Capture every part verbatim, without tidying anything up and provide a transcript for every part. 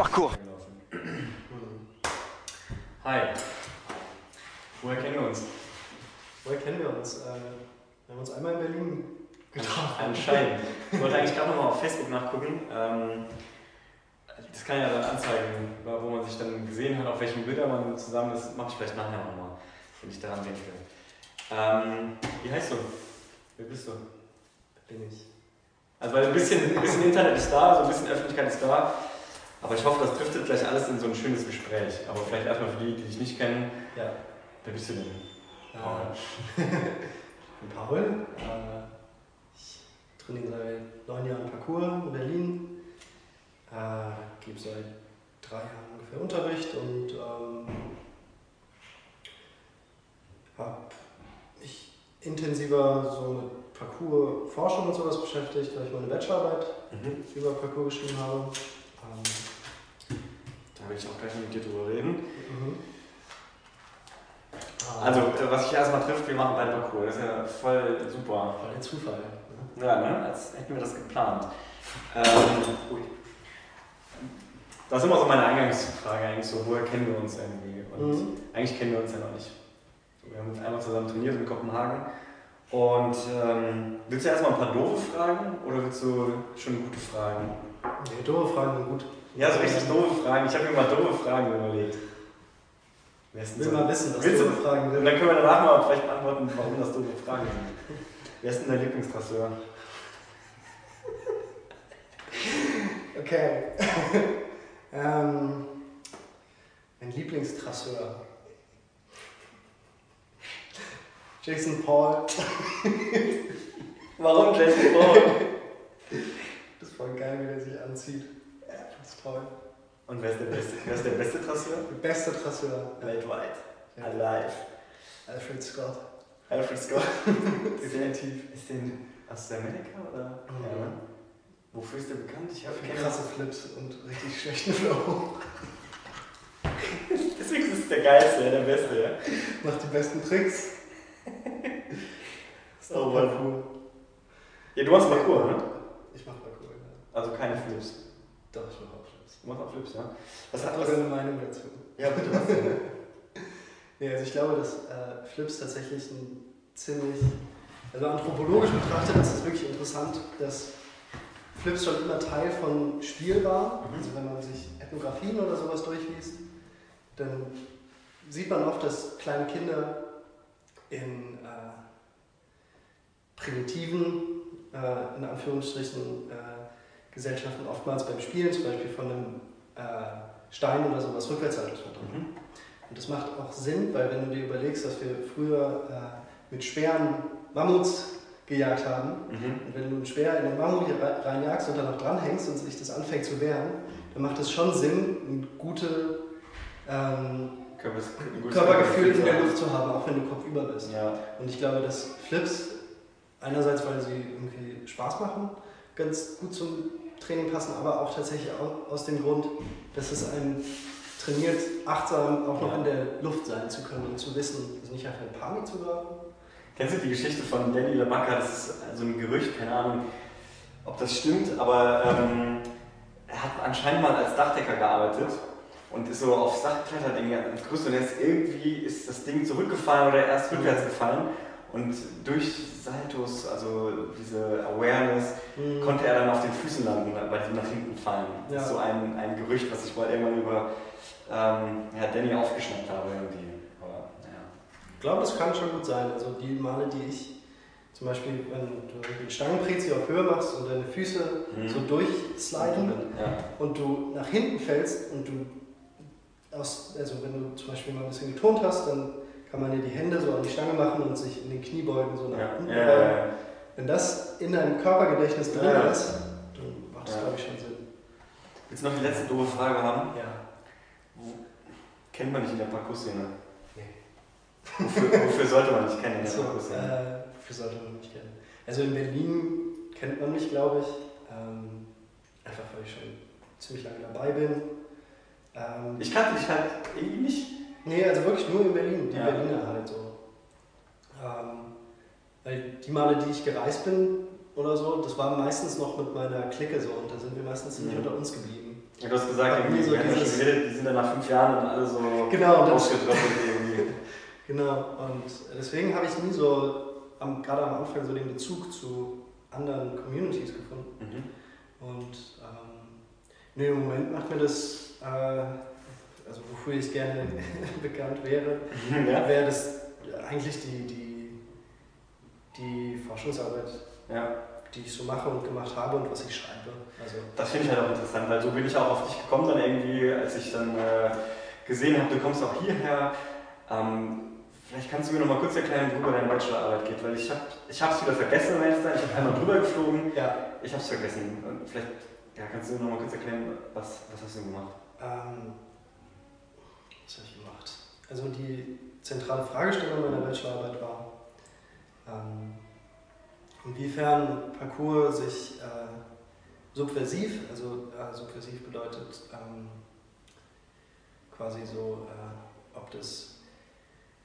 Parkour. Hi. Woher kennen wir uns? Woher kennen wir uns? Äh, wir haben uns einmal in Berlin getroffen. Anscheinend. Ich wollte eigentlich gerade nochmal auf Facebook nachgucken. Ähm, das kann ja dann anzeigen, wo man sich dann gesehen hat, auf welchen Bildern man zusammen ist. Mache ich vielleicht nachher nochmal, wenn ich daran denke. Ähm, wie heißt du? Wer bist du? Wer bin ich? Also weil ein bisschen, ein bisschen Internet ist da, so ein bisschen Öffentlichkeit ist da. Aber ich hoffe, das driftet gleich alles in so ein schönes Gespräch. Aber vielleicht erstmal für die, die dich nicht kennen. Ja. Wer bist du denn? Ja. Ich bin Paul. Ich trainiere seit neun Jahren Parkour in Berlin. Ich gebe seit drei Jahren ungefähr Unterricht und ähm, habe mich intensiver so mit Parkour-Forschung und sowas beschäftigt, weil ich meine Bachelorarbeit mhm. über Parkour geschrieben habe. Ähm, da will ich auch gleich mit dir drüber reden. Mhm. Also, was ich erstmal trifft, wir machen beide Parkour. Das ist ja voll super. Voll der Zufall. Ne? Ja, ne? Als hätten wir das geplant. Ähm, das ist immer so meine Eingangsfrage eigentlich so, woher kennen wir uns irgendwie? Und mhm. eigentlich kennen wir uns ja noch nicht. Wir haben uns einmal zusammen trainiert in Kopenhagen. Und ähm, willst du erstmal ein paar doofe Fragen oder willst du schon gute Fragen? Nee, doofe Fragen sind gut. Ja, so richtig doofe Fragen. Ich habe mir mal doofe Fragen überlegt. Will so mal wissen, was doofe Fragen sind. Und dann können wir danach mal vielleicht beantworten, warum das doofe Fragen sind. Wer ist denn dein Lieblingsfriseur? Okay. ähm, mein Lieblingstrasseur. Jason Paul. Warum Jason Paul? Das ist voll geil, wie der sich anzieht. Ja, das ist toll. Und wer ist der beste, wer ist der beste Trasseur? Der beste Trasseur. Weltweit. Ja. Alive. Alfred Scott. Alfred Scott. Definitiv. Ist der aus Südamerika oder? Mhm. Ja. Wofür ist der bekannt? Ich habe krasse Flips und richtig schlechten Flow. Deswegen ist es der geilste, der beste, ja. Macht die besten Tricks. Das ist auch Parkour. Ja, du machst Parkour, ne? Ich mach Parkour, ja. Also keine Flips. Doch, ich mach auch Flips. Du machst auch Flips, ja? Das hat was eine Meinung dazu. Ja, bitte, was denn? Ja, also ich glaube, dass äh, Flips tatsächlich ein ziemlich... Also anthropologisch betrachtet ist es wirklich interessant, dass Flips schon immer Teil von Spiel war. Mhm. Also wenn man sich Ethnografien oder sowas durchliest, dann sieht man oft, dass kleine Kinder in äh, primitiven, äh, in Anführungsstrichen, äh, Gesellschaften oftmals beim Spielen, zum Beispiel von einem äh, Stein oder sowas, Rückwärtssaltos machen. Mhm. Und das macht auch Sinn, weil wenn du dir überlegst, dass wir früher äh, mit schweren Mammuts gejagt haben, mhm. und wenn du ein Speer in den Mammut reinjagst und dann noch dranhängst und sich das anfängt zu wehren, dann macht es schon Sinn, ein gutes ähm, Körpergefühl, Körpergefühl in der Luft zu haben, auch wenn du kopfüber bist. Ja. Und ich glaube, dass Flips einerseits, weil sie irgendwie Spaß machen, ganz gut zum Training passen, aber auch tatsächlich auch aus dem Grund, dass es einen trainiert, achtsam auch noch ja. in der Luft sein zu können und zu wissen, also nicht einfach in Panik zu geraten. Kennst du die Geschichte von Danny Ilabaca? Das ist so ein Gerücht, keine Ahnung, ob das stimmt, aber ähm, er hat anscheinend mal als Dachdecker gearbeitet und ist so auf Sachkletterdinge gegrüßt und erst irgendwie ist das Ding zurückgefallen oder erst rückwärts gefallen und durch Saltos, also diese Awareness, mhm. konnte er dann auf den Füßen landen, weil die nach hinten fallen. Ja. Das ist so ein, ein Gerücht, was ich mal irgendwann über ähm, ja, Danny aufgeschnappt habe irgendwie. Ich glaube, das kann schon gut sein. Also die Male, die ich zum Beispiel, wenn du den Stangenprezi auf Höhe machst und deine Füße mhm. so durchsliden ja. und du nach hinten fällst und du, aus, also wenn du zum Beispiel mal ein bisschen getont hast, dann kann man dir die Hände so an die Stange machen und sich in den Kniebeugen so nach ja. hinten beugen. Ja, ja, ja. Wenn das in deinem Körpergedächtnis drin ja. ist, dann macht das ja. glaube ich schon Sinn. Willst du noch die letzte doofe Frage haben? Ja. Wo kennt man dich in der Parkour-Szene? Wofür, wofür sollte man dich kennen? So, äh, wofür sollte man mich kennen? Also in Berlin kennt man mich, glaube ich. Ähm, einfach weil ich schon ziemlich lange dabei bin. Ähm, ich kannte dich halt irgendwie nicht. Nee, also wirklich nur in Berlin, die ja. Berliner halt so. Ähm, weil die Male, die ich gereist bin oder so, das war meistens noch mit meiner Clique so und da sind wir meistens nicht mhm. unter uns geblieben. Ja, du hast gesagt, irgendwie, so wir haben ja schon geredet, die sind dann nach fünf Jahren dann alle so genau, ausgetrocknet irgendwie. Genau, und deswegen habe ich nie so, am, gerade am Anfang, so den Bezug zu anderen Communities gefunden. Mhm. Und ähm, nee, im Moment macht mir das, äh, also wofür ich gerne bekannt wäre, ja. wäre das eigentlich die, die, die Forschungsarbeit. Ja. Die ich so mache und gemacht habe und was ich schreibe. Also das finde ich halt auch interessant, weil so bin ich auch auf dich gekommen dann irgendwie, als ich dann äh, gesehen habe, du kommst auch hierher. Ähm, vielleicht kannst du mir noch mal kurz erklären, worüber deine Bachelorarbeit geht, weil ich habe ich habe es wieder vergessen, weil ich habe einmal drüber geflogen. Ja. Ich habe es vergessen. Und vielleicht ja, kannst du mir noch mal kurz erklären, was, was hast du gemacht? Ähm, was habe ich gemacht? Also die zentrale Fragestellung meiner Bachelorarbeit war, ähm, inwiefern Parkour sich äh, subversiv, also äh, subversiv bedeutet ähm, quasi so, äh, ob das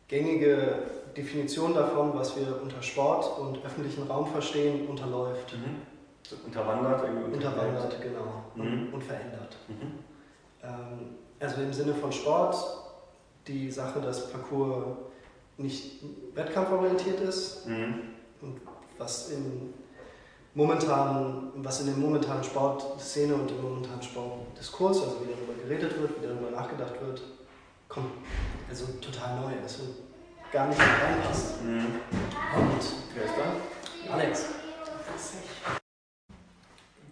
gängige Definition davon, was wir unter Sport und öffentlichen Raum verstehen, unterläuft. Mhm. So unterwandert irgendwie? Unterwandert, genau. Mhm. Und, und verändert. Mhm. Ähm, also im Sinne von Sport die Sache, dass Parkour nicht wettkampforientiert ist. Mhm. Und was in, momentan, was in der momentanen Sportszene und im momentanen Sportdiskurs, also wie darüber geredet wird, wie darüber nachgedacht wird, kommt also total neu, das wird gar nicht reinpasst. Mhm. Und wer ist da? Alex.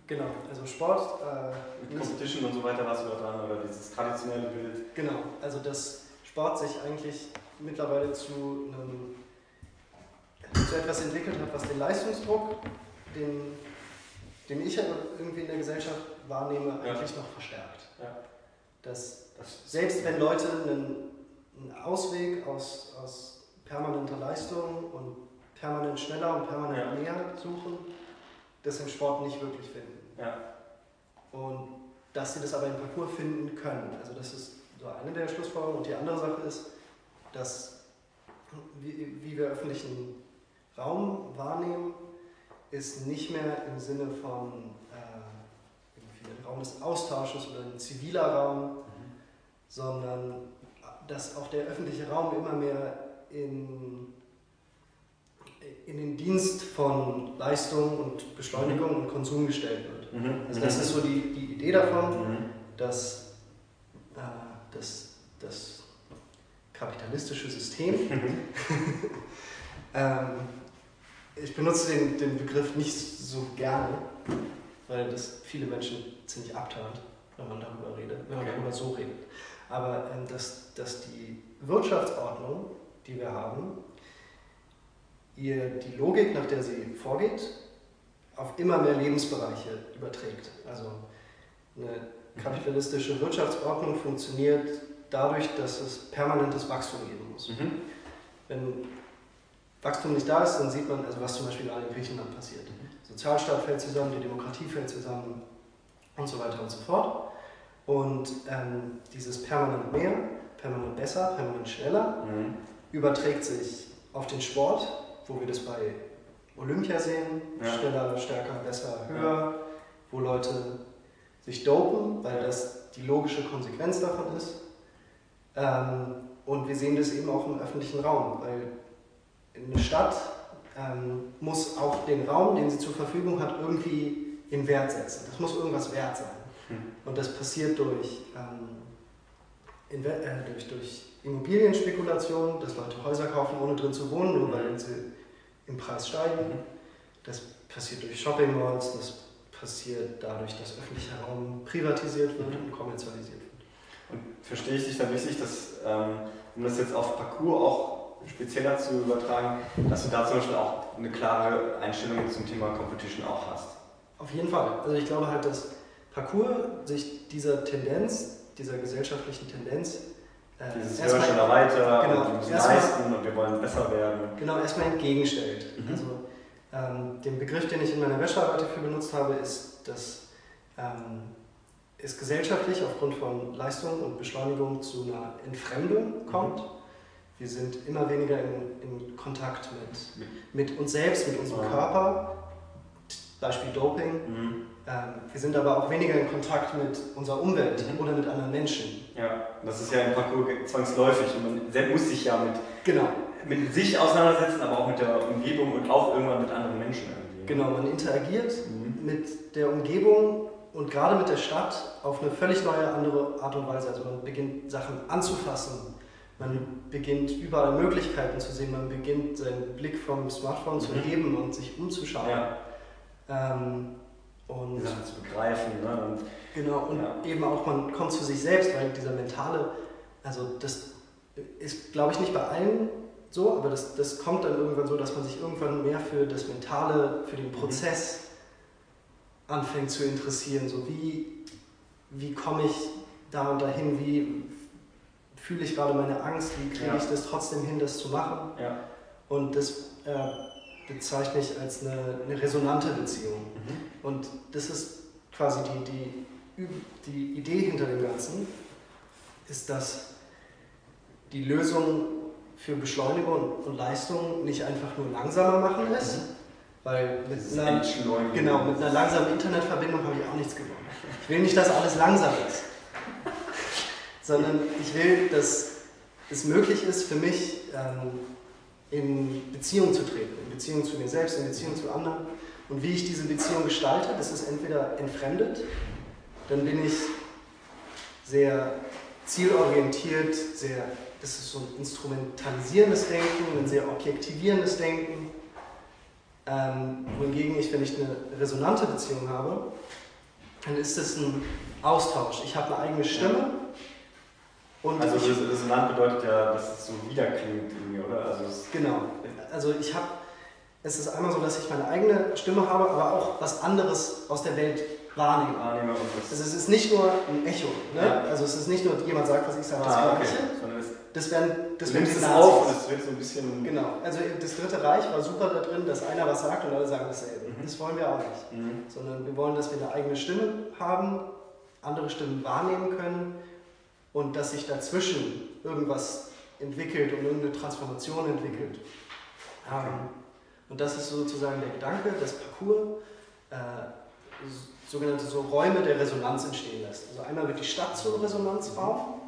Genau, also Sport. Äh, Mit Competition und so weiter warst du da dran, oder dieses traditionelle Bild. Genau, also dass Sport sich eigentlich mittlerweile zu einem so etwas entwickelt hat, was den Leistungsdruck, den, den ich irgendwie in der Gesellschaft wahrnehme, eigentlich ja. noch verstärkt. Ja. Dass das selbst wenn Leute einen, einen Ausweg aus, aus permanenter Leistung und permanent schneller und permanent ja. mehr suchen, das im Sport nicht wirklich finden. Ja. Und dass sie das aber im Parkour finden können. Also das ist so eine der Schlussfolgerungen. Und die andere Sache ist, dass wie, wie wir öffentlichen Raum wahrnehmen, ist nicht mehr im Sinne von äh, irgendwie ein Raum des Austausches oder ein ziviler Raum, mhm. sondern dass auch der öffentliche Raum immer mehr in, in den Dienst von Leistung und Beschleunigung mhm. und Konsum gestellt wird. Mhm. Also das ist so die, die Idee davon, mhm. dass, äh, dass das kapitalistische System mhm. ähm, ich benutze den, den Begriff nicht so gerne, weil das viele Menschen ziemlich abtönt, wenn man darüber redet, wenn man okay. darüber so redet. Aber ähm, dass, dass die Wirtschaftsordnung, die wir haben, ihr die Logik, nach der sie vorgeht, auf immer mehr Lebensbereiche überträgt. Also eine kapitalistische Wirtschaftsordnung funktioniert dadurch, dass es permanentes Wachstum geben muss. Mhm. Wenn Wachstum nicht da ist, dann sieht man, also was zum Beispiel gerade in Griechenland passiert. Der Sozialstaat fällt zusammen, die Demokratie fällt zusammen und so weiter und so fort. Und ähm, dieses permanent mehr, permanent besser, permanent schneller mhm. überträgt sich auf den Sport, wo wir das bei Olympia sehen, ja. schneller, stärker, besser, höher, ja. wo Leute sich dopen, weil das die logische Konsequenz davon ist. Ähm, und wir sehen das eben auch im öffentlichen Raum, weil eine Stadt ähm, muss auch den Raum, den sie zur Verfügung hat, irgendwie in Wert setzen. Das muss irgendwas wert sein. Hm. Und das passiert durch, ähm, äh, durch, durch Immobilienspekulation, dass Leute Häuser kaufen, ohne drin zu wohnen, nur weil sie im Preis steigen. Hm. Das passiert durch Shopping Malls, das passiert dadurch, dass öffentlicher Raum privatisiert wird hm. und kommerzialisiert wird. Und verstehe ich dich dann richtig, dass, ähm, um das jetzt auf Parkour auch spezieller zu übertragen, dass du da zum Beispiel auch eine klare Einstellung zum Thema Competition auch hast. Auf jeden Fall. Also ich glaube halt, dass Parkour sich dieser Tendenz, dieser gesellschaftlichen Tendenz äh, dieses höher, schneller, weiter, genau, und wir müssen leisten und wir wollen besser werden. Genau, erstmal entgegenstellt. Mhm. Also ähm, den Begriff, den ich in meiner Bachelorarbeit dafür benutzt habe, ist, dass ähm, es gesellschaftlich aufgrund von Leistung und Beschleunigung zu einer Entfremdung kommt. Mhm. Wir sind immer weniger in, in Kontakt mit, mit uns selbst, mit unserem ja. Körper, Beispiel Doping, mhm. Wir sind aber auch weniger in Kontakt mit unserer Umwelt oder mit anderen Menschen. Ja, das ist ja im Parkour zwangsläufig. Und man muss sich ja mit, genau. mit sich auseinandersetzen, aber auch mit der Umgebung und auch irgendwann mit anderen Menschen. Irgendwie. Genau, man interagiert mhm. mit der Umgebung und gerade mit der Stadt auf eine völlig neue, andere Art und Weise. Also man beginnt Sachen anzufassen, man beginnt überall Möglichkeiten zu sehen, man beginnt seinen Blick vom Smartphone mhm. zu heben und sich umzuschauen. Ja. Ähm, Und ja, zu begreifen. Ne? Und, genau, und ja. eben auch, man kommt zu sich selbst, weil dieser mentale, also das ist, glaube ich, nicht bei allen so, aber das, das kommt dann irgendwann so, dass man sich irgendwann mehr für das Mentale, für den Prozess mhm. anfängt zu interessieren. So wie, wie komme ich da und dahin, wie fühle ich gerade meine Angst, wie kriege ja. ich das trotzdem hin, das zu machen. Ja. Und das äh, bezeichne ich als eine, eine resonante Beziehung. Mhm. Und das ist quasi die, die, die Idee hinter dem Ganzen, ist, dass die Lösung für Beschleunigung und Leistung nicht einfach nur langsamer machen ist, weil mit, ist einer, genau, mit einer langsamen Internetverbindung habe ich auch nichts gewonnen. Ich will nicht, dass alles langsam ist, sondern ich will, dass es möglich ist für mich, in Beziehung zu treten, in Beziehung zu mir selbst, in Beziehung zu anderen. Und wie ich diese Beziehung gestalte, das ist entweder entfremdet, dann bin ich sehr zielorientiert, sehr, das ist so ein instrumentalisierendes Denken, ein sehr objektivierendes Denken. Ähm, wohingegen ich, wenn ich eine resonante Beziehung habe, dann ist es ein Austausch. Ich habe eine eigene Stimme. Und also resonant bedeutet ja, dass es so wiederklingt irgendwie, oder? Also genau. Also ich habe... Es ist einmal so, dass ich meine eigene Stimme habe, aber auch was anderes aus der Welt wahrnehme. wahrnehme also es ist nicht nur ein Echo, ne? Ja. Also es ist nicht nur, jemand sagt, was ich sage, das ah, okay. Das wären das wären die auf, das wird so ein bisschen... Genau, also das Dritte Reich war super da drin, dass einer was sagt und alle sagen dasselbe. Mhm. Das wollen wir auch nicht, mhm. sondern wir wollen, dass wir eine eigene Stimme haben, andere Stimmen wahrnehmen können und dass sich dazwischen irgendwas entwickelt und irgendeine Transformation entwickelt. Okay. Um, Und das ist sozusagen der Gedanke, dass Parkour äh, sogenannte so Räume der Resonanz entstehen lässt. Also einmal wird die Stadt zum Resonanzraum,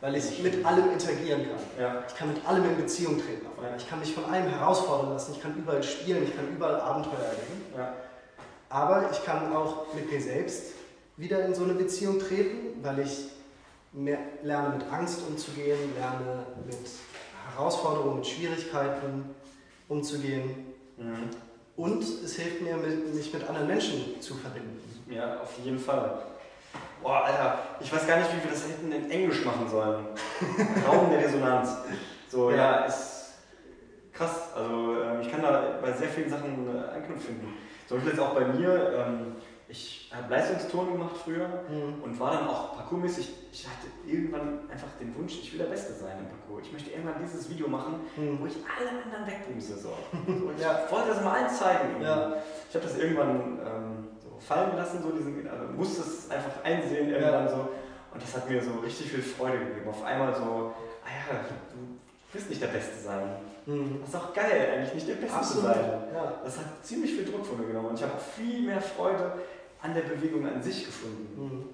weil ich mit allem interagieren kann. Ja. Ich kann mit allem in Beziehung treten. Ja. Ich kann mich von allem herausfordern lassen, ich kann überall spielen, ich kann überall Abenteuer erleben. Ja. Aber ich kann auch mit mir selbst wieder in so eine Beziehung treten, weil ich mehr lerne, mit Angst umzugehen, lerne mit Herausforderungen, mit Schwierigkeiten umzugehen. Mhm. Und es hilft mir, mich mit anderen Menschen zu verbinden. Ja, auf jeden Fall. Boah, Alter, ich weiß gar nicht, wie wir das hätten in Englisch machen sollen. Raum der Resonanz. So, ja. ja, ist krass. Also ich kann da bei sehr vielen Sachen Anknüpfung finden. Zum Beispiel jetzt auch bei mir. Ich habe Leistungsturnen gemacht früher mhm. und war dann auch parkourmäßig. Ich hatte irgendwann einfach den Wunsch, ich will der Beste sein im Parkour. Ich möchte irgendwann dieses Video machen, mhm. wo ich alle anderen wegbumse. So. So, ich ja. wollte das mal allen zeigen. Ja. Ich habe das irgendwann ähm, so fallen lassen, so diesen, also musste es einfach einsehen irgendwann ja. so. Und das hat mir so richtig viel Freude gegeben. Auf einmal so, ah ja, du willst nicht der Beste sein. Das ist auch geil, eigentlich nicht der Beste Absolut. zu sein. Ja. Das hat ziemlich viel Druck von mir genommen und ich habe viel mehr Freude an der Bewegung an sich gefunden.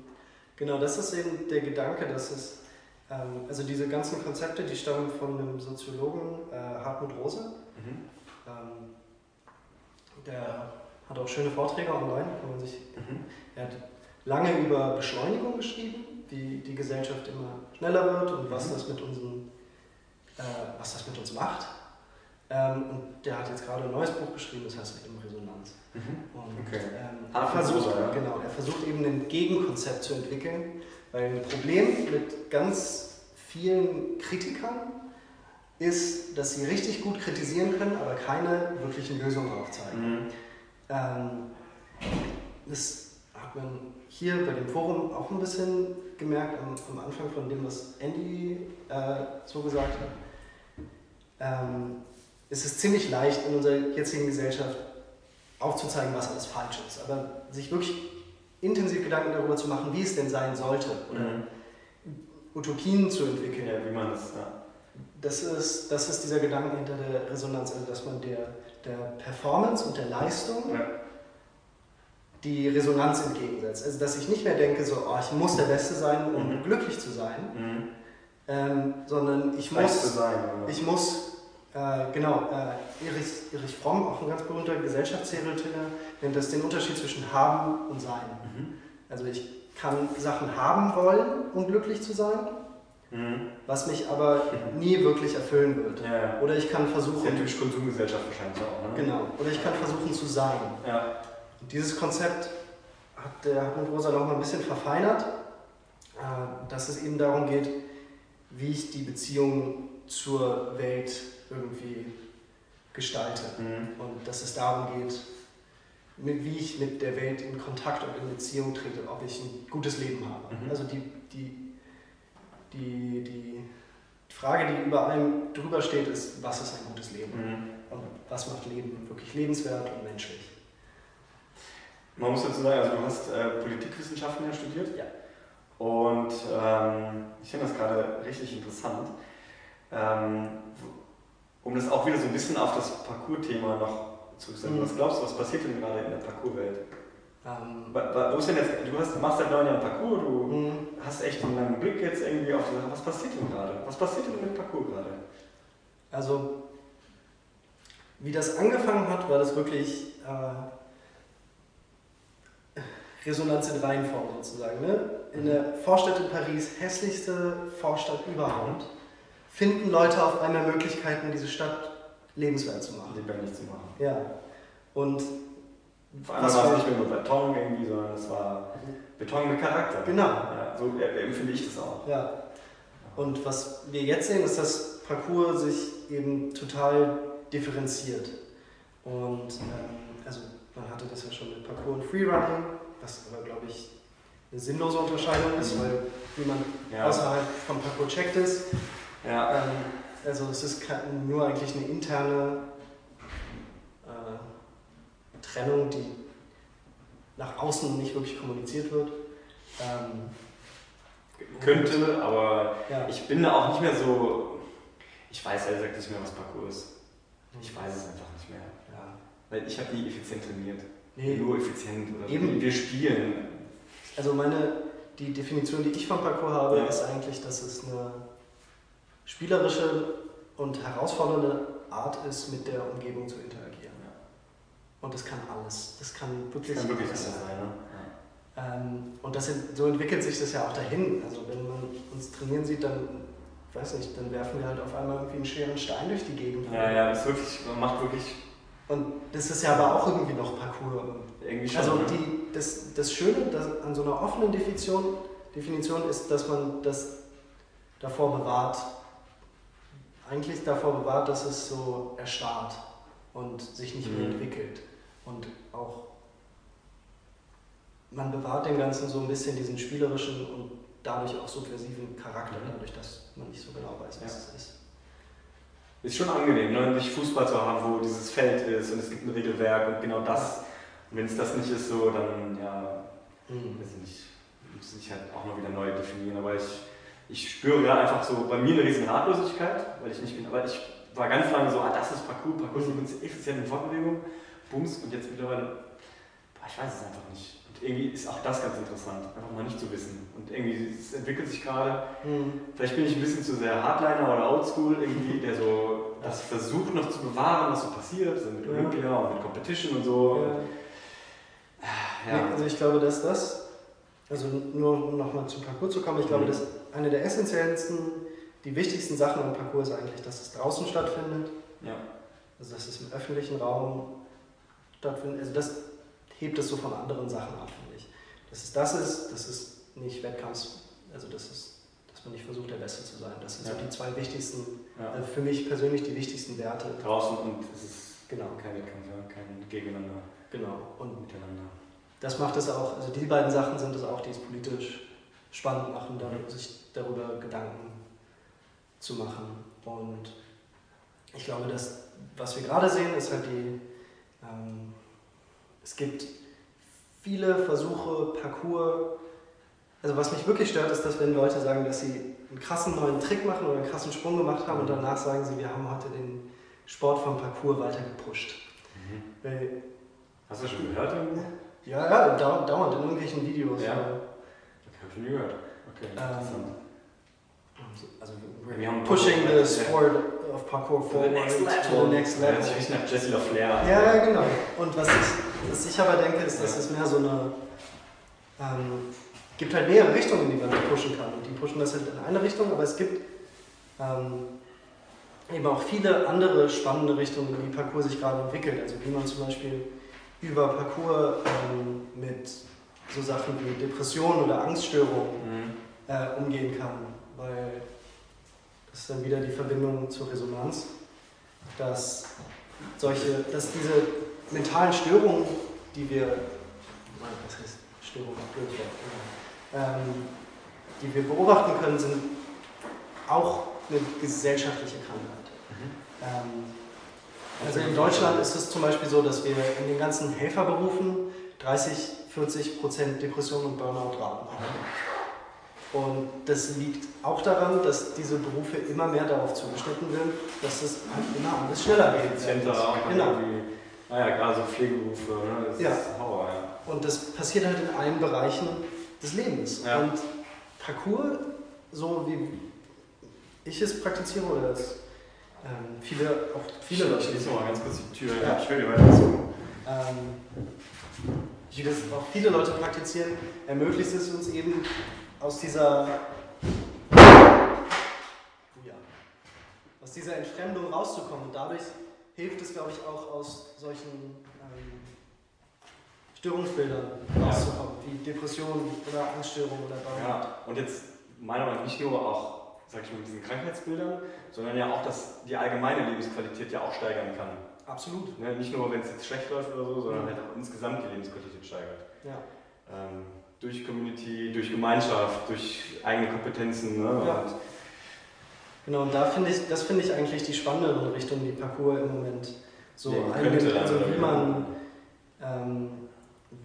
Genau, das ist eben der Gedanke, dass es, ähm, also diese ganzen Konzepte, die stammen von einem Soziologen, äh, Hartmut Rosa. Mhm. Ähm, der hat auch schöne Vorträge online, wo man sich, mhm. er hat lange über Beschleunigung geschrieben, wie die Gesellschaft immer schneller wird und was mhm. das mit unseren, äh, was das mit uns macht. Ähm, und der hat jetzt gerade ein neues Buch geschrieben, das heißt eben Resonanz. Mhm. Und, okay. ähm, er, versucht, Rosa, ja. genau, er versucht eben ein Gegenkonzept zu entwickeln, weil ein Problem mit ganz vielen Kritikern ist, dass sie richtig gut kritisieren können, aber keine wirklichen Lösungen aufzeigen. Mhm. Ähm, das hat man hier bei dem Forum auch ein bisschen gemerkt, am, am Anfang von dem, was Andy äh, so gesagt hat. Ähm, Es ist ziemlich leicht, in unserer jetzigen Gesellschaft aufzuzeigen, was alles falsch ist. Aber sich wirklich intensiv Gedanken darüber zu machen, wie es denn sein sollte, oder mhm. Utopien zu entwickeln. Ja, wie man es, ja. Das ist, das ist dieser Gedanke hinter der Resonanz, also dass man der, der Performance und der Leistung ja. die Resonanz entgegensetzt. Also dass ich nicht mehr denke, so, oh, ich muss der Beste sein, um mhm. glücklich zu sein, mhm. ähm, sondern ich Vielleicht muss, sein, ich muss äh, genau, äh, Erich, Erich Fromm, auch ein ganz berühmter Gesellschaftstheoretiker, nennt das den Unterschied zwischen haben und sein. Mhm. Also ich kann Sachen haben wollen, um glücklich zu sein, mhm. was mich aber nie wirklich erfüllen wird. Ja, ja. Oder ich kann versuchen... Das ist ja typisch Konsumgesellschaft wahrscheinlich auch, ne? Genau. Oder ich kann versuchen zu sein. Ja. Dieses Konzept hat der Hartmut Rosa noch mal ein bisschen verfeinert, dass es eben darum geht, wie ich die Beziehung zur Welt irgendwie gestalte. Mhm. Und dass es darum geht, mit, wie ich mit der Welt in Kontakt und in Beziehung trete, ob ich ein gutes Leben habe. Mhm. Also die, die, die, die Frage, die über allem drüber steht, ist, was ist ein gutes Leben? Mhm. Und was macht Leben wirklich lebenswert und menschlich? Man muss dazu sagen, also du hast äh, Politikwissenschaften ja studiert. Ja. Und ähm, ich finde das gerade richtig interessant. Ähm, um das auch wieder so ein bisschen auf das Parkour-Thema noch zu setzen. Mhm. Was glaubst du, was passiert denn gerade in der Parkour-Welt? Ähm, Wo ist denn jetzt, du hast, machst seit neun Jahren Parkour, du mhm. hast echt einen langen Blick jetzt irgendwie auf die Sache. Was passiert denn gerade? Was passiert denn mit Parkour gerade? Also, wie das angefangen hat, war das wirklich... Äh, Resonanz in Reihenform sozusagen. Ne? In mhm. der Vorstadt in Paris, hässlichste Vorstadt überhaupt, finden Leute auf einmal Möglichkeiten, diese Stadt lebenswert zu machen. Lebendig zu machen. Ja. Und vor allem war es nicht mehr nur Beton irgendwie, sondern es war Beton mit Charakter. Genau. Ja, so empfinde ich das auch. Ja. Und was wir jetzt sehen, ist, dass Parkour sich eben total differenziert. Und ähm, also man hatte das ja schon mit Parkour und Freerunning. Was aber, glaube ich, eine sinnlose Unterscheidung ist, mhm. weil niemand ja. außerhalb vom Parkour checkt ist. Ja. Ähm, also es ist nur eigentlich eine interne äh, Trennung, die nach außen nicht wirklich kommuniziert wird. Ähm, Könnte, aber ja. ich bin da auch nicht mehr so... Ich weiß ehrlich gesagt nicht mehr, was Parkour ist. Ich weiß es einfach nicht mehr. Ja. Weil ich habe nie effizient trainiert. Nee. Nur effizient oder eben. Wir spielen. Also meine, die Definition, die ich von Parkour habe, ja. ist eigentlich, dass es eine spielerische und herausfordernde Art ist, mit der Umgebung zu interagieren. Ja. Und das kann alles. Das kann wirklich, das kann wirklich alles sein. sein ne? ja. ähm, und das, so entwickelt sich das ja auch dahin. Also wenn man uns trainieren sieht, dann weiß nicht, dann werfen wir halt auf einmal irgendwie einen schweren Stein durch die Gegend. Ja, ja, das wirklich, man macht wirklich... Und das ist ja aber auch irgendwie noch Parkour. Irgendwie schon, also die, das, das Schöne das an so einer offenen Definition, Definition ist, dass man das davor bewahrt, eigentlich davor bewahrt, dass es so erstarrt und sich nicht mhm. mehr entwickelt. Und auch, man bewahrt dem Ganzen so ein bisschen diesen spielerischen und dadurch auch subversiven Charakter, mhm. dadurch, dass man nicht so genau weiß, was ja. es ist. Ist schon angenehm, ne? Nicht Fußball zu haben, wo dieses Feld ist und es gibt ein Regelwerk und genau das. Und wenn es das nicht ist, so, dann ja, mhm. weiß ich nicht, muss ich halt auch mal wieder neu definieren. Aber ich, ich spüre gerade einfach so bei mir eine riesen Ratlosigkeit, weil ich nicht bin. Aber ich war ganz lange so, ah, das ist Parkour, Parkour ist übrigens effizient in Fortbewegung, Bums, und jetzt mittlerweile, boah, ich weiß es einfach nicht. Und irgendwie ist auch das ganz interessant, einfach mal nicht zu wissen. Und irgendwie, es entwickelt sich gerade. Mhm. Vielleicht bin ich ein bisschen zu sehr Hardliner oder Oldschool irgendwie, der so das versucht noch zu bewahren, was so passiert, so mit Olympia ja. und mit Competition und so. Ja. Ja. Also ich glaube, dass das, also nur nochmal zum Parkour zu kommen, ich glaube, mhm. dass eine der essentiellsten, die wichtigsten Sachen am Parkour ist eigentlich, dass es draußen stattfindet. Ja. Also dass es im öffentlichen Raum stattfindet. Also das hebt es so von anderen Sachen ab, finde ich. Dass es das ist, dass es nicht Wettkampf, also das ist, dass man nicht versucht, der Beste zu sein. Das sind ja. so die zwei wichtigsten, ja. also für mich persönlich die wichtigsten Werte. Draußen und es ist genau. kein Wettkampf, ja, kein Gegeneinander. Genau. Und miteinander. Das macht es auch, also die beiden Sachen sind es auch, die es politisch spannend machen, mhm. sich darüber Gedanken zu machen. Und ich glaube, dass, was wir gerade sehen, ist halt die, ähm, es gibt viele Versuche, Parkour. Also was mich wirklich stört, ist, dass wenn Leute sagen, dass sie einen krassen neuen Trick machen oder einen krassen Sprung gemacht haben mhm. und danach sagen sie, wir haben heute den Sport vom Parkour weiter gepusht. Mhm. Hast du das schon gehört? Ja, ja, dauernd, dauernd in irgendwelchen Videos. Ja, das habe ich schon gehört. Okay, interessant. Also, wir haben pushing this forward of Parkour forward to the next level. Next level. Ja, das riecht nach Jessie LaFlair. Ja, ja, genau. Und was ich, was ich aber denke, ist, dass ja. es mehr so eine... Ähm, gibt halt mehrere Richtungen, die man pushen kann. Und die pushen das halt in eine Richtung, aber es gibt ähm, eben auch viele andere spannende Richtungen, wie Parkour sich gerade entwickelt. Also wie man zum Beispiel über Parkour ähm, mit so Sachen wie Depressionen oder Angststörungen mhm. äh, umgehen kann. Weil das ist dann wieder die Verbindung zur Resonanz, dass solche, dass diese mentalen Störungen, die wir, was heißt Störungen, ähm, die wir beobachten können, sind auch eine gesellschaftliche Krankheit. Mhm. Ähm, also in Deutschland ist es zum Beispiel so, dass wir in den ganzen Helferberufen dreißig, vierzig Prozent Depressionen und Burnout-Raten haben. Und das liegt auch daran, dass diese Berufe immer mehr darauf zugeschnitten sind, dass es halt immer alles schneller geht. Genau. Naja, gerade so Pflegeberufe, ne? Das ja. ist Horror, ja. Und das passiert halt in allen Bereichen des Lebens. Ja. Und Parkour, so wie ich es praktiziere, oder das ähm, viele, auch viele Leute. Ich schließe mal ganz kurz die Tür. Ja, ich will dir weiter zu. Ähm, wie das auch viele Leute praktizieren, ermöglicht es uns eben, aus dieser, ja, aus dieser Entfremdung rauszukommen. Und dadurch hilft es, glaube ich, auch aus solchen ähm, Störungsbildern rauszukommen, ja. wie Depressionen oder Angststörungen oder Burnout. Ja, und jetzt meiner Meinung nach nicht nur auch, sag ich mal, mit diesen Krankheitsbildern, sondern ja auch, dass die allgemeine Lebensqualität ja auch steigern kann. Absolut. Ne? Nicht nur, wenn es jetzt schlecht läuft oder so, sondern mhm. halt auch insgesamt die Lebensqualität steigert. Ja. Ähm, Durch Community, durch Gemeinschaft, durch eigene Kompetenzen. Ne? Ja. Und genau, und da find ich, das finde ich eigentlich die spannendere Richtung, die Parkour im Moment so ja, einnimmt. Also wie man, ähm,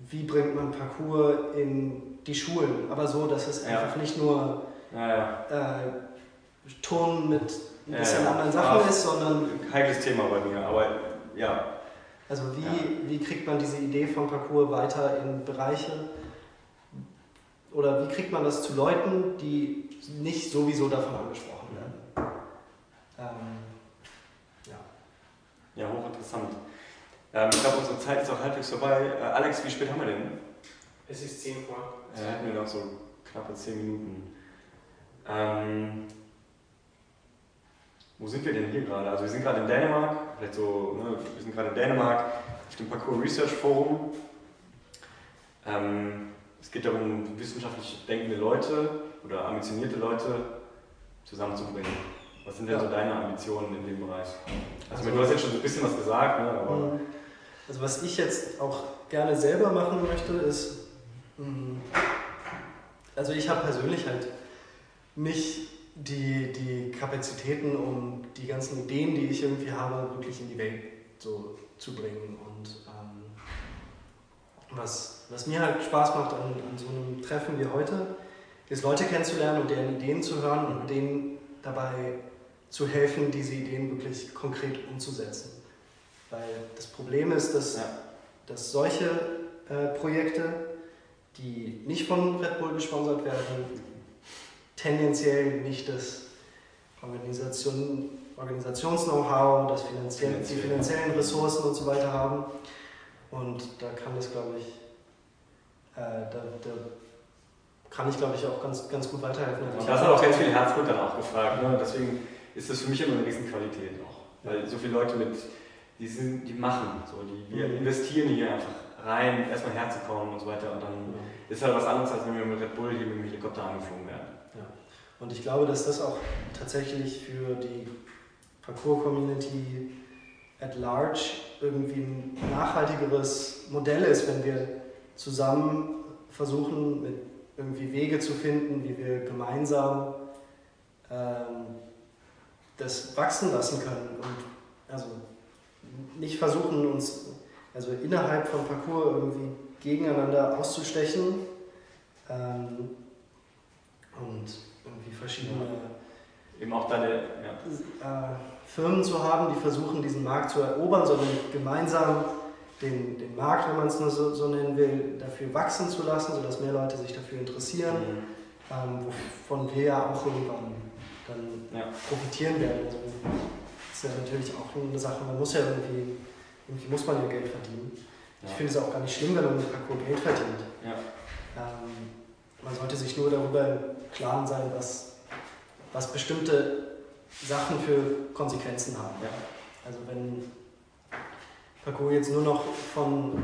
wie bringt man Parkour in die Schulen, aber so, dass es ja. einfach nicht nur ja, ja. Äh, Turnen mit ein bisschen ja, ja. anderen Sachen ja, ist, sondern... Heikles Thema bei mir, aber ja. Also wie, ja. wie kriegt man diese Idee von Parkour weiter in Bereiche, oder wie kriegt man das zu Leuten, die nicht sowieso davon angesprochen werden? Ähm, ja. ja, hochinteressant. Ähm, ich glaube, unsere Zeit ist auch halbwegs vorbei. Äh, Alex, wie spät haben wir denn? Es ist zehn vor. Ja, hätten wir noch so knappe zehn Minuten. Ähm, wo sind wir denn hier gerade? Also wir sind gerade in Dänemark, vielleicht so, ne, wir sind gerade in Dänemark, auf dem Parkour Research Forum. Ähm, Es geht darum, wissenschaftlich denkende Leute oder ambitionierte Leute zusammenzubringen. Was sind denn ja. so deine Ambitionen in dem Bereich? Also, also du hast jetzt schon so ein bisschen was gesagt, ne? Aber also was ich jetzt auch gerne selber machen möchte, ist, also ich habe persönlich halt nicht die, die Kapazitäten, um die ganzen Ideen, die ich irgendwie habe, wirklich in die Welt so zu bringen. Und ähm, was, was mir halt Spaß macht an, an so einem Treffen wie heute, ist Leute kennenzulernen und deren Ideen zu hören und denen dabei zu helfen, diese Ideen wirklich konkret umzusetzen. Weil das Problem ist, dass, ja. dass solche äh, Projekte, die nicht von Red Bull gesponsert werden, tendenziell nicht das Organisation, Organisations-Know-how, das finanzielle, die finanziellen Ressourcen und so weiter haben. Und da kann das, glaube ich, äh, da, da kann ich, glaube ich, auch ganz, ganz gut weiterhelfen. Und das hat auch ganz viel Herzblut dann auch gefragt. Ne? Deswegen ist das für mich immer eine Riesenqualität auch. Weil so viele Leute mit, die sind, die machen, so, die, wir investieren hier einfach rein, erstmal herzukommen und so weiter. Und dann ja. ist halt was anderes, als wenn wir mit Red Bull hier mit dem Helikopter angeflogen werden. Ja. Und ich glaube, dass das auch tatsächlich für die Parkour-Community at large irgendwie ein nachhaltigeres Modell ist, wenn wir zusammen versuchen, mit irgendwie Wege zu finden, wie wir gemeinsam ähm, das wachsen lassen können und also nicht versuchen, uns also innerhalb von Parkour irgendwie gegeneinander auszustechen ähm, und irgendwie verschiedene eben auch deine ja. äh, Firmen zu haben, die versuchen, diesen Markt zu erobern, sondern gemeinsam den, den Markt, wenn man es nur so, so nennen will, dafür wachsen zu lassen, sodass mehr Leute sich dafür interessieren, mhm. ähm, wovon wir ja auch irgendwann dann ja. profitieren werden. Also, das ist ja natürlich auch eine Sache, man muss ja irgendwie, irgendwie muss man ja Geld verdienen. Ja. Ich finde es auch gar nicht schlimm, wenn man mit Parkour Geld verdient. Ja. Ähm, man sollte sich nur darüber im Klaren sein, was, was bestimmte Sachen für Konsequenzen haben. Ja. Also wenn Parkour jetzt nur noch von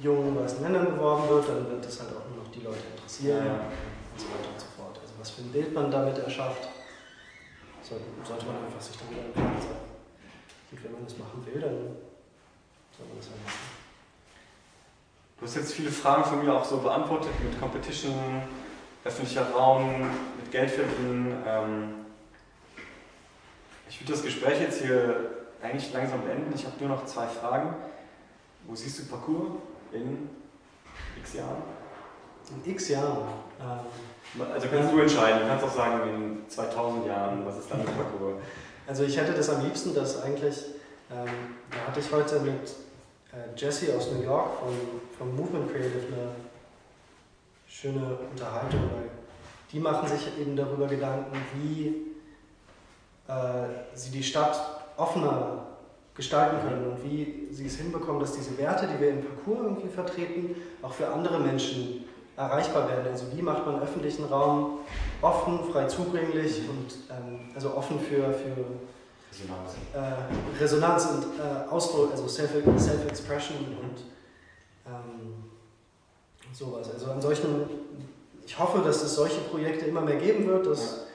jungen weißen Männern beworben wird, dann wird das halt auch nur noch die Leute interessieren ja, ja. und so weiter und so fort. Also was für ein Bild man damit erschafft, sollte man einfach sich darüber im Klaren sein. Und wenn man das machen will, dann soll man das halt machen. Du hast jetzt viele Fragen von mir auch so beantwortet, mit Competition, öffentlicher Raum, mit Geld verdienen. Ähm ich würde das Gespräch jetzt hier eigentlich langsam beenden. Ich habe nur noch zwei Fragen. Wo siehst du Parkour in x Jahren? In x Jahren? Ähm, also kannst du entscheiden, du kannst auch sagen in zweitausend Jahren, was ist dann mit Parkour? Also ich hätte das am liebsten, dass eigentlich, ähm, da hatte ich heute mit Jesse aus New York von Movement Creative eine schöne Unterhaltung, weil die machen sich eben darüber Gedanken, wie äh, sie die Stadt offener gestalten können und wie sie es hinbekommen, dass diese Werte, die wir im Parkour irgendwie vertreten, auch für andere Menschen erreichbar werden. Also wie macht man öffentlichen Raum offen, frei zugänglich und ähm, also offen für, für Resonanz. Äh, Resonanz und äh, Ausdruck, also Self-Expression und ähm, sowas. Also an solchen, ich hoffe, dass es solche Projekte immer mehr geben wird, dass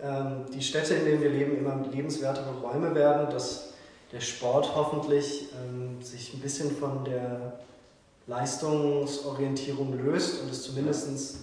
ähm, die Städte, in denen wir leben, immer lebenswertere Räume werden, dass der Sport hoffentlich ähm, sich ein bisschen von der Leistungsorientierung löst und es zumindest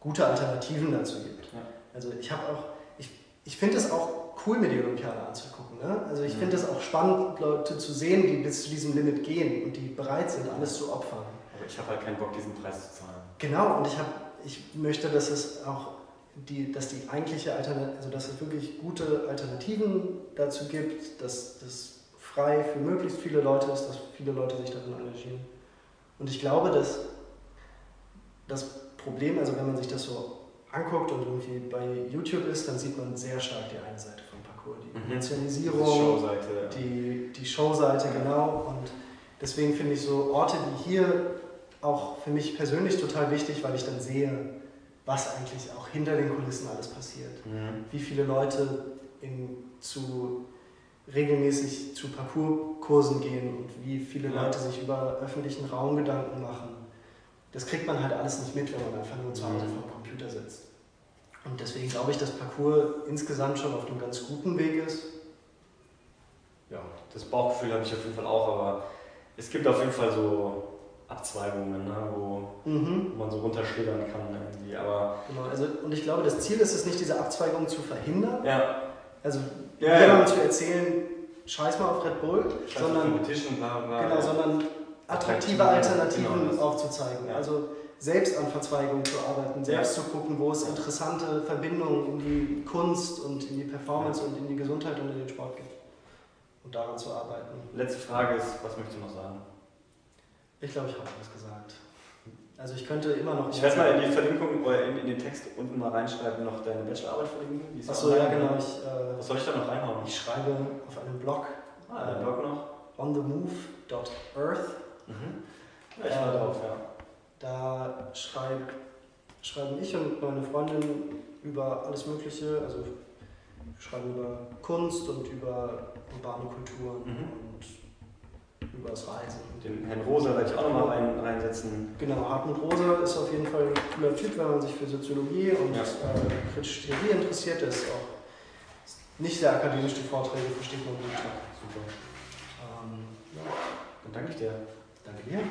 gute Alternativen dazu gibt. Ja. Also ich habe auch, ich, ich finde es auch cool, mir die Olympiade anzugucken. Ne? Also ich mhm. finde es auch spannend, Leute zu sehen, die bis zu diesem Limit gehen und die bereit sind, alles zu opfern. Aber ich habe halt keinen Bock, diesen Preis zu zahlen. Genau, und ich, hab, ich möchte, dass es auch die, dass die eigentliche Alternative, also dass es wirklich gute Alternativen dazu gibt, dass das frei für möglichst viele Leute ist, dass viele Leute sich darin engagieren. Und ich glaube, dass das Problem, also wenn man sich das so anguckt und irgendwie bei YouTube ist, dann sieht man sehr stark die eine Seite von Parkour, die mhm. Emotionalisierung, die Showseite, ja. die, die Showseite ja. genau. Und deswegen finde ich so Orte wie hier auch für mich persönlich total wichtig, weil ich dann sehe, was eigentlich auch hinter den Kulissen alles passiert. Mhm. Wie viele Leute in, zu, regelmäßig zu Parkour-Kursen gehen und wie viele ja. Leute sich über öffentlichen Raum Gedanken machen. Das kriegt man halt alles nicht mit, wenn man einfach nur zu Hause vor dem Computer sitzt. Und deswegen glaube ich, dass Parkour insgesamt schon auf einem ganz guten Weg ist. Ja, das Bauchgefühl habe ich auf jeden Fall auch, aber es gibt auf jeden Fall so Abzweigungen, ne, wo mhm. man so runterschlittern kann irgendwie. Aber genau, also, und ich glaube, das Ziel ist es nicht, diese Abzweigungen zu verhindern. Ja. Also, ja, ja. jemandem zu erzählen, scheiß mal auf Red Bull, scheiß sondern, bla bla, genau, ja. sondern attraktive Alternativen genau, aufzuzeigen, ja. also selbst an Verzweigungen zu arbeiten, selbst ja. zu gucken, wo es interessante Verbindungen in die Kunst und in die Performance ja. und in die Gesundheit und in den Sport gibt und daran zu arbeiten. Letzte Frage ist, was möchtest du noch sagen? Ich glaube, ich habe alles gesagt. Also ich könnte immer noch... Ich werde mal in die Verlinkung, oder in, in den Text unten mal reinschreiben, noch deine Bachelorarbeit verlinken. Achso, ja genau. Ich, äh, was soll ich da noch reinhauen? Ich schreibe auf einem Blog. Ah, einen äh, Blog noch? On the move dot earth. Mhm. Ich äh, drauf, ja. Da schreiben schreib ich und meine Freundin über alles Mögliche, also wir schreiben über Kunst und über urbane Kulturen mhm. und über das Reisen. Den Herrn Rosa werde ich auch nochmal rein, reinsetzen. Genau, Hartmut Rosa ist auf jeden Fall ein cooler Typ, wenn man sich für Soziologie und ja. äh, kritische Theorie interessiert. Der ist auch nicht sehr akademisch, die Vorträge versteht man gut. Super. Ähm, ja. Dann danke ich dir. Danke dir.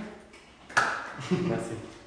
Merci.